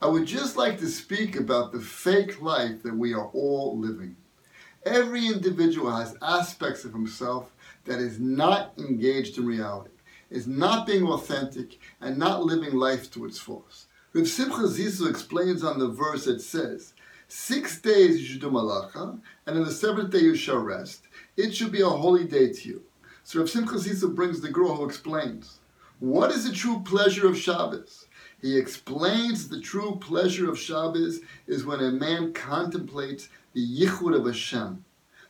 I would just like to speak about the fake life that we are all living. Every individual has aspects of himself that is not engaged in reality, is not being authentic, and not living life to its fullest. Rav Simcha Zissu explains on the verse that says, 6 days you should do malacha, and on the seventh day you shall rest. It should be a holy day to you. So Rav Simcha Zissu brings the girl who explains, what is the true pleasure of Shabbos? He explains the true pleasure of Shabbos is when a man contemplates the yichud of Hashem.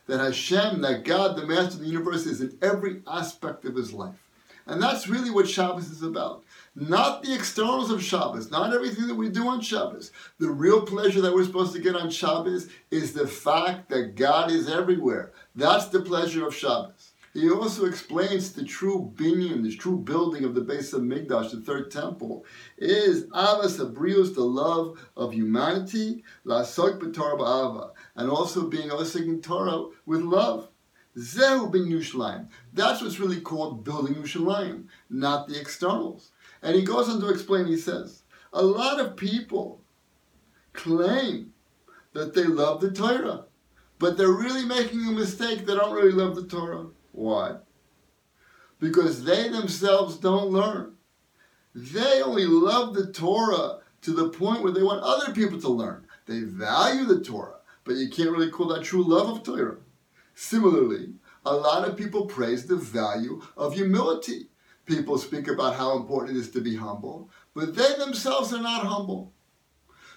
That Hashem, that God, the master of the universe, is in every aspect of his life. And that's really what Shabbos is about. Not the externals of Shabbos, not everything that we do on Shabbos. The real pleasure that we're supposed to get on Shabbos is the fact that God is everywhere. That's the pleasure of Shabbos. He also explains the true binyan, the true building of the Beis HaMikdash, the third temple, is Ava Sabrius, the love of humanity, la sogba torah ba'ava, and also being Osik in Torah with love. Zehu Ushalayim. That's what's really called building Ushalayim, not the externals. And he goes on to explain, he says, a lot of people claim that they love the Torah, but they're really making a mistake. They don't really love the Torah. Why? Because they themselves don't learn. They only love the Torah to the point where they want other people to learn. They value the Torah, but you can't really call that true love of Torah. Similarly, a lot of people praise the value of humility. People speak about how important it is to be humble, but they themselves are not humble.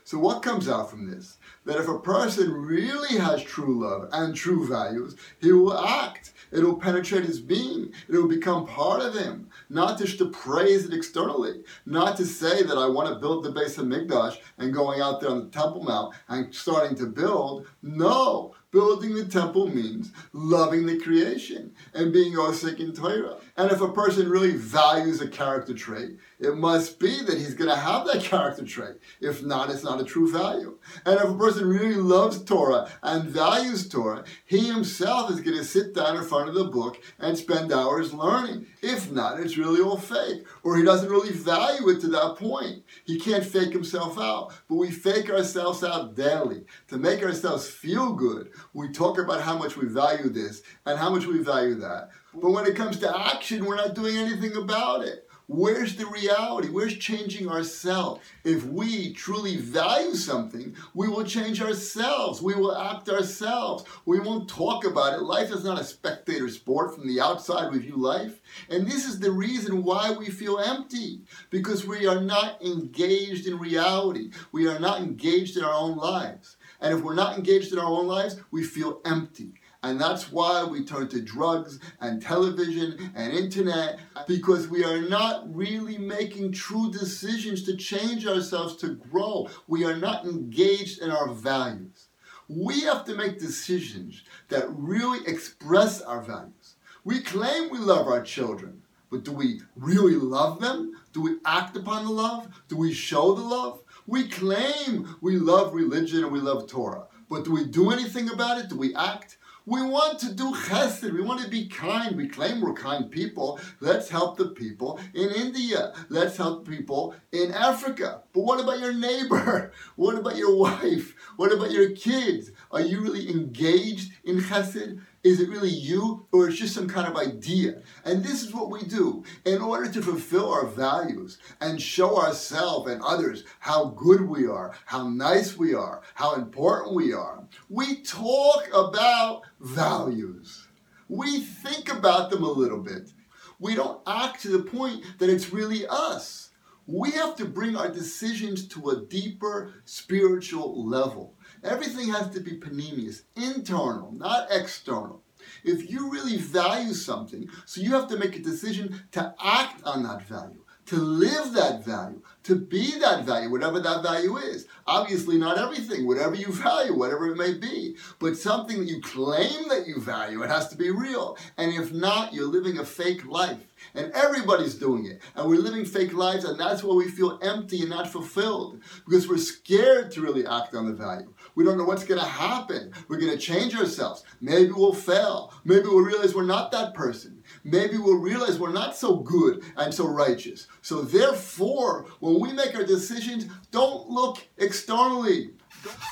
So what comes out from this? That if a person really has true love and true values, he will act. It will penetrate his being. It will become part of him. Not just to praise it externally. Not to say that I want to build the Beis HaMikdash and going out there on the Temple Mount and starting to build. No! Building the temple means loving the creation and being Osik in Torah. And if a person really values a character trait, it must be that he's going to have that character trait. If not, it's not a true value. And if a person really loves Torah and values Torah, he himself is going to sit down in front of the book and spend hours learning. If not, it's really all fake. Or he doesn't really value it to that point. He can't fake himself out. But we fake ourselves out daily to make ourselves feel good. We talk about how much we value this and how much we value that. But when it comes to action, we're not doing anything about it. Where's the reality? Where's changing ourselves? If we truly value something, we will change ourselves. We will act ourselves. We won't talk about it. Life is not a spectator sport. From the outside, we view life. And this is the reason why we feel empty, because we are not engaged in reality. We are not engaged in our own lives. And if we're not engaged in our own lives, we feel empty. And that's why we turn to drugs and television and internet, because we are not really making true decisions to change ourselves, to grow. We are not engaged in our values. We have to make decisions that really express our values. We claim we love our children, but do we really love them? Do we act upon the love? Do we show the love? We claim we love religion and we love Torah, but do we do anything about it? Do we act? We want to do chesed. We want to be kind. We claim we're kind people. Let's help the people in India. Let's help people in Africa. But what about your neighbor? What about your wife? What about your kids? Are you really engaged in chesed? Is it really you, or it's just some kind of idea? And this is what we do. In order to fulfill our values and show ourselves and others how good we are, how nice we are, how important we are, we talk about values. We think about them a little bit. We don't act to the point that it's really us. We have to bring our decisions to a deeper spiritual level. Everything has to be panemius, internal, not external. If you really value something, so you have to make a decision to act on that value, to live that value, to be that value, whatever that value is. Obviously not everything, whatever you value, whatever it may be, but something that you claim that you value, it has to be real. And if not, you're living a fake life. And everybody's doing it. And we're living fake lives, and that's why we feel empty and not fulfilled. Because we're scared to really act on the value. We don't know what's going to happen. We're going to change ourselves. Maybe we'll fail. Maybe we'll realize we're not that person. Maybe we'll realize we're not so good and so righteous. So therefore, when we make our decisions, don't look externally.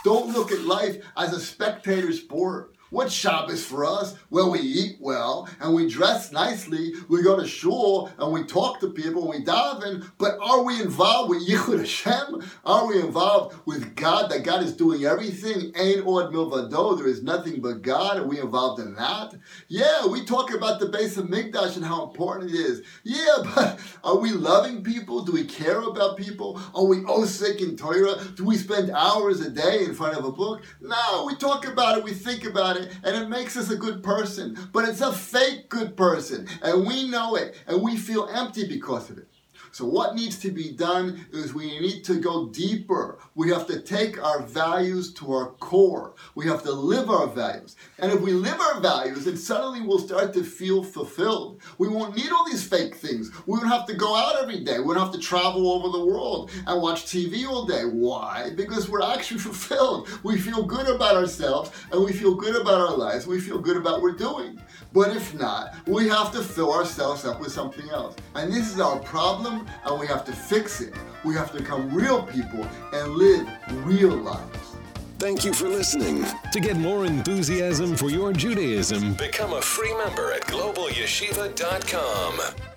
Don't look at life as a spectator sport. What's Shabbos for us? Well, we eat well, and we dress nicely, we go to shul, and we talk to people, and we daven, but are we involved with yichud Hashem? Are we involved with God, that God is doing everything? Ein od milvado, there is nothing but God. Are we involved in that? Yeah, we talk about the Beis HaMikdash and how important it is. Yeah, but are we loving people? Do we care about people? Are we Osik in Torah? Do we spend hours a day in front of a book? No, we talk about it, we think about it, and it makes us a good person, but it's a fake good person, and we know it, and we feel empty because of it. So what needs to be done is we need to go deeper. We have to take our values to our core. We have to live our values. And if we live our values, then suddenly we'll start to feel fulfilled. We won't need all these fake things. We won't have to go out every day. We won't have to travel over the world and watch TV all day. Why? Because we're actually fulfilled. We feel good about ourselves, and we feel good about our lives. We feel good about what we're doing. But if not, we have to fill ourselves up with something else. And this is our problem. And we have to fix it. We have to become real people and live real lives. Thank you for listening. To get more enthusiasm for your Judaism, become a free member at globalyeshiva.com.